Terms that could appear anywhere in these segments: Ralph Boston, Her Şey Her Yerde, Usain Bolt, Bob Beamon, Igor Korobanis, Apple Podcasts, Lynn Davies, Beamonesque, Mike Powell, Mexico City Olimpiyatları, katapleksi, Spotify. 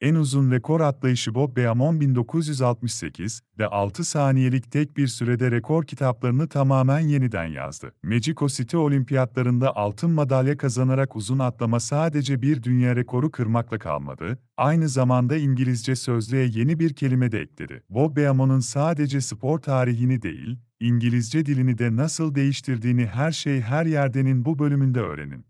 En uzun rekor atlayışı Bob Beamon 1968'de 6 saniyelik tek bir sürede rekor kitaplarını tamamen yeniden yazdı. Mexico City Olimpiyatlarında altın madalya kazanarak uzun atlama sadece bir dünya rekoru kırmakla kalmadı, aynı zamanda İngilizce sözlüğe yeni bir kelime de ekledi. Bob Beamon'un sadece spor tarihini değil, İngilizce dilini de nasıl değiştirdiğini Her Şey Her Yerde'nin bu bölümünde öğrenin.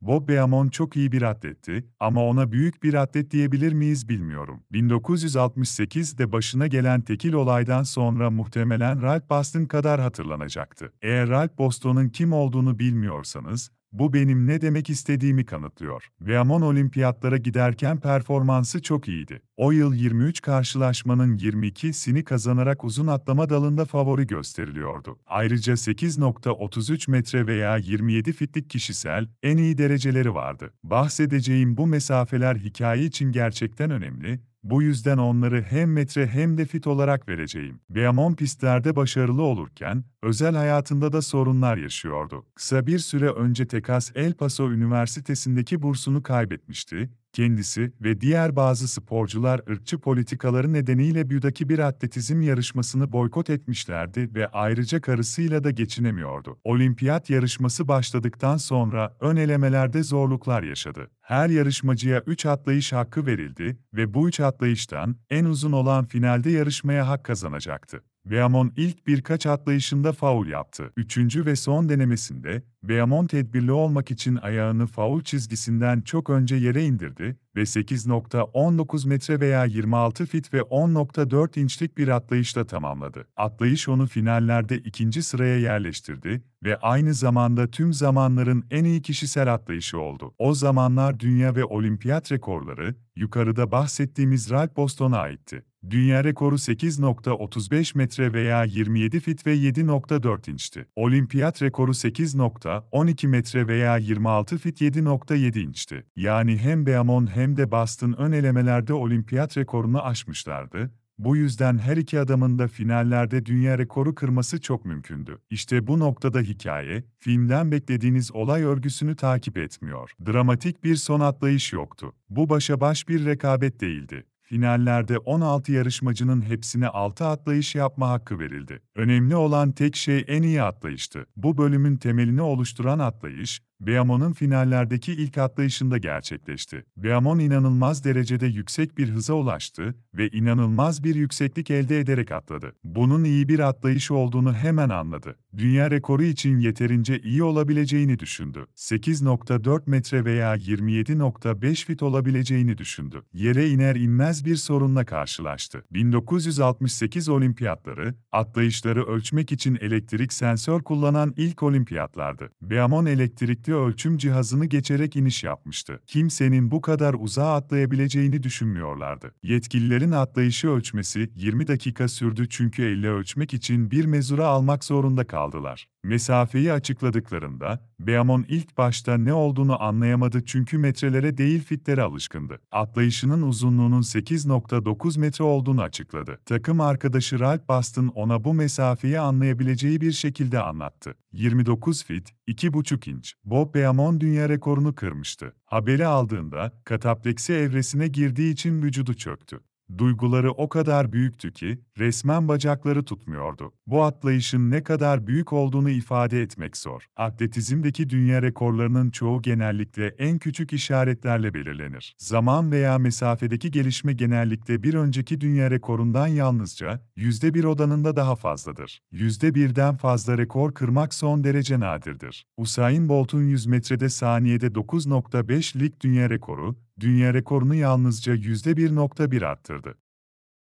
Bob Beamon çok iyi bir atletti ama ona büyük bir atlet diyebilir miyiz bilmiyorum. 1968'de başına gelen tekil olaydan sonra muhtemelen Ralph Boston kadar hatırlanacaktı. Eğer Ralph Boston'un kim olduğunu bilmiyorsanız, bu benim ne demek istediğimi kanıtlıyor. Beamon olimpiyatlara giderken performansı çok iyiydi. O yıl 23 karşılaşmanın 22'sini kazanarak uzun atlama dalında favori gösteriliyordu. Ayrıca 8.33 metre veya 27 fitlik kişisel en iyi dereceleri vardı. Bahsedeceğim bu mesafeler hikaye için gerçekten önemli. Bu yüzden onları hem metre hem de fit olarak vereceğim. Beamon pistlerde başarılı olurken, özel hayatında da sorunlar yaşıyordu. Kısa bir süre önce Texas El Paso Üniversitesi'ndeki bursunu kaybetmişti. Kendisi ve diğer bazı sporcular ırkçı politikaları nedeniyle Büyü'deki bir atletizm yarışmasını boykot etmişlerdi ve ayrıca karısıyla da geçinemiyordu. Olimpiyat yarışması başladıktan sonra ön elemelerde zorluklar yaşadı. Her yarışmacıya 3 atlayış hakkı verildi ve bu 3 atlayıştan en uzun olan finalde yarışmaya hak kazanacaktı. Beamon ilk birkaç atlayışında faul yaptı. 3. ve son denemesinde, Beamon tedbirli olmak için ayağını faul çizgisinden çok önce yere indirdi ve 8.19 metre veya 26 fit ve 10.4 inçlik bir atlayışla tamamladı. Atlayış onu finallerde 2. sıraya yerleştirdi ve aynı zamanda tüm zamanların en iyi kişisel atlayışı oldu. O zamanlar dünya ve olimpiyat rekorları, yukarıda bahsettiğimiz Ralph Boston'a aitti. Dünya rekoru 8.35 metre veya 27 fit ve 7.4 inçti. Olimpiyat rekoru 8.12 metre veya 26 fit 7.7 inçti. Yani hem Beamon hem de Boston ön elemelerde olimpiyat rekorunu aşmışlardı. Bu yüzden her iki adamın da finallerde dünya rekoru kırması çok mümkündü. İşte bu noktada hikaye, filmden beklediğiniz olay örgüsünü takip etmiyor. Dramatik bir son atlayış yoktu. Bu başa baş bir rekabet değildi. Finallerde 16 yarışmacının hepsine 6 atlayış yapma hakkı verildi. Önemli olan tek şey en iyi atlayıştı. Bu bölümün temelini oluşturan atlayış, Beamon'un finallerdeki ilk atlayışında gerçekleşti. Beamon inanılmaz derecede yüksek bir hıza ulaştı ve inanılmaz bir yükseklik elde ederek atladı. Bunun iyi bir atlayış olduğunu hemen anladı. Dünya rekoru için yeterince iyi olabileceğini düşündü. 8.4 metre veya 27.5 fit olabileceğini düşündü. Yere iner inmez bir sorunla karşılaştı. 1968 olimpiyatları, atlayışları ölçmek için elektrik sensör kullanan ilk olimpiyatlardı. Beamon elektrikli ölçüm cihazını geçerek iniş yapmıştı. Kimsenin bu kadar uzağa atlayabileceğini düşünmüyorlardı. Yetkililerin atlayışı ölçmesi 20 dakika sürdü çünkü elle ölçmek için bir mezura almak zorunda kaldılar. Mesafeyi açıkladıklarında, Beamon ilk başta ne olduğunu anlayamadı çünkü metrelere değil fitlere alışkındı. Atlayışının uzunluğunun 8.9 metre olduğunu açıkladı. Takım arkadaşı Ralph Boston ona bu mesafeyi anlayabileceği bir şekilde anlattı. 29 fit, 2,5 inç. Bob Beamon dünya rekorunu kırmıştı. Haberi aldığında, katapleksi evresine girdiği için vücudu çöktü. Duyguları o kadar büyüktü ki, resmen bacakları tutmuyordu. Bu atlayışın ne kadar büyük olduğunu ifade etmek zor. Atletizmdeki dünya rekorlarının çoğu genellikle en küçük işaretlerle belirlenir. Zaman veya mesafedeki gelişme genellikle bir önceki dünya rekorundan yalnızca %1 oranında daha fazladır. %1'den fazla rekor kırmak son derece nadirdir. Usain Bolt'un 100 metrede saniyede 9.5'lik dünya rekoru, dünya rekorunu yalnızca %1.1 arttırdı.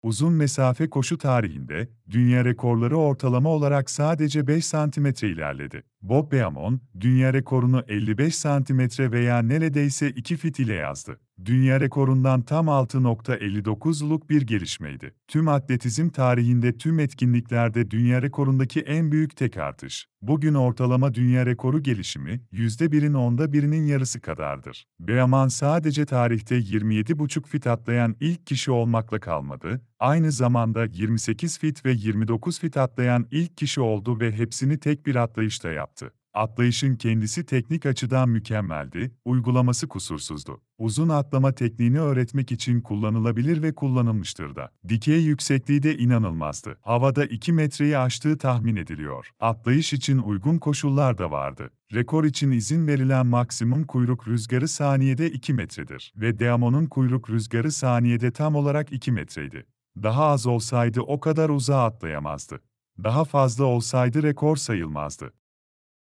Uzun mesafe koşu tarihinde, dünya rekorları ortalama olarak sadece 5 santimetre ilerledi. Bob Beamon, dünya rekorunu 55 santimetre veya neredeyse 2 fit ile yazdı. dünya rekorundan tam 6.59'luk bir gelişmeydi. Tüm atletizm tarihinde tüm etkinliklerde dünya rekorundaki en büyük tek artış. Bugün ortalama dünya rekoru gelişimi %1'in onda birinin yarısı kadardır. Beamon sadece tarihte 27,5 fit atlayan ilk kişi olmakla kalmadı, aynı zamanda 28 fit ve 29 fit atlayan ilk kişi oldu ve hepsini tek bir atlayışta yaptı. Atlayışın kendisi teknik açıdan mükemmeldi, uygulaması kusursuzdu. Uzun atlama tekniğini öğretmek için kullanılabilir ve kullanılmıştır da. Dikey yüksekliği de inanılmazdı. Havada 2 metreyi aştığı tahmin ediliyor. Atlayış için uygun koşullar da vardı. Rekor için izin verilen maksimum kuyruk rüzgarı saniyede 2 metredir. Ve Beamon'un kuyruk rüzgarı saniyede tam olarak 2 metreydi. Daha az olsaydı o kadar uzağa atlayamazdı. Daha fazla olsaydı rekor sayılmazdı.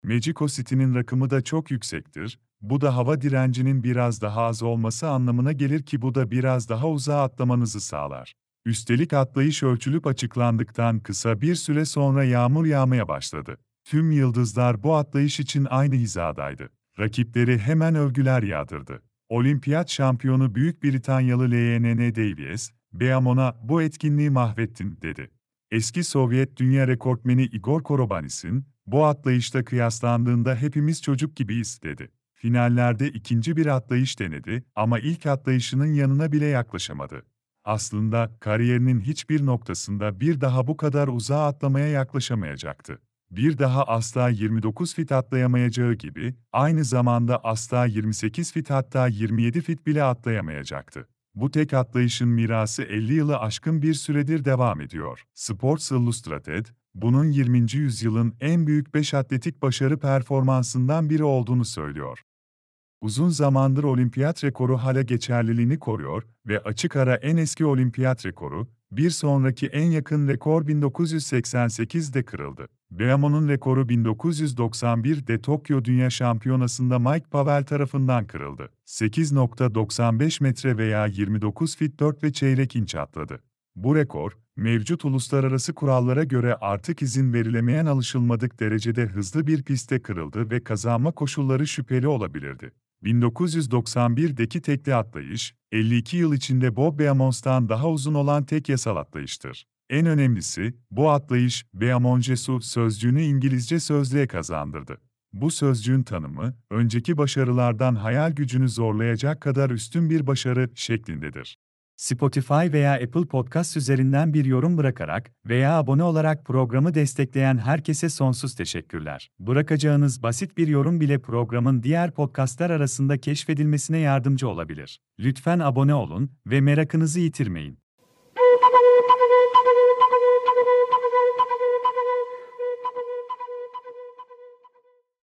Mexico City'nin rakımı da çok yüksektir, bu da hava direncinin biraz daha az olması anlamına gelir ki bu da biraz daha uzağa atlamanızı sağlar. Üstelik atlayış ölçülüp açıklandıktan kısa bir süre sonra yağmur yağmaya başladı. Tüm yıldızlar bu atlayış için aynı hizadaydı. Rakipleri hemen övgüler yağdırdı. Olimpiyat şampiyonu Büyük Britanyalı Lynn Davies, "Beamon'a bu etkinliği mahvettin" dedi. Eski Sovyet dünya rekortmeni Igor Korobanis'in, "Bu atlayışta kıyaslandığında hepimiz çocuk gibiyiz" dedi. Finallerde ikinci bir atlayış denedi ama ilk atlayışının yanına bile yaklaşamadı. Aslında kariyerinin hiçbir noktasında bir daha bu kadar uzağa atlamaya yaklaşamayacaktı. Bir daha asla 29 fit atlayamayacağı gibi, aynı zamanda asla 28 fit hatta 27 fit bile atlayamayacaktı. Bu tek atlayışın mirası 50 yılı aşkın bir süredir devam ediyor. Sports Illustrated, bunun 20. yüzyılın en büyük 5 atletik başarı performansından biri olduğunu söylüyor. Uzun zamandır olimpiyat rekoru hala geçerliliğini koruyor ve açık ara en eski olimpiyat rekoru, bir sonraki en yakın rekor 1988'de kırıldı. Beamon'un rekoru 1991'de Tokyo Dünya Şampiyonası'nda Mike Powell tarafından kırıldı. 8.95 metre veya 29 fit 4 ve çeyrek inç atladı. Bu rekor, mevcut uluslararası kurallara göre artık izin verilemeyen alışılmadık derecede hızlı bir pistte kırıldı ve kazanma koşulları şüpheli olabilirdi. 1991'deki tekli atlayış, 52 yıl içinde Bob Beamon'dan daha uzun olan tek yasal atlayıştır. En önemlisi, bu atlayış, Beamonesque sözcüğünü İngilizce sözlüğe kazandırdı. Bu sözcüğün tanımı, önceki başarılardan hayal gücünü zorlayacak kadar üstün bir başarı şeklindedir. Spotify veya Apple Podcasts üzerinden bir yorum bırakarak veya abone olarak programı destekleyen herkese sonsuz teşekkürler. Bırakacağınız basit bir yorum bile programın diğer podcastlar arasında keşfedilmesine yardımcı olabilir. Lütfen abone olun ve merakınızı yitirmeyin.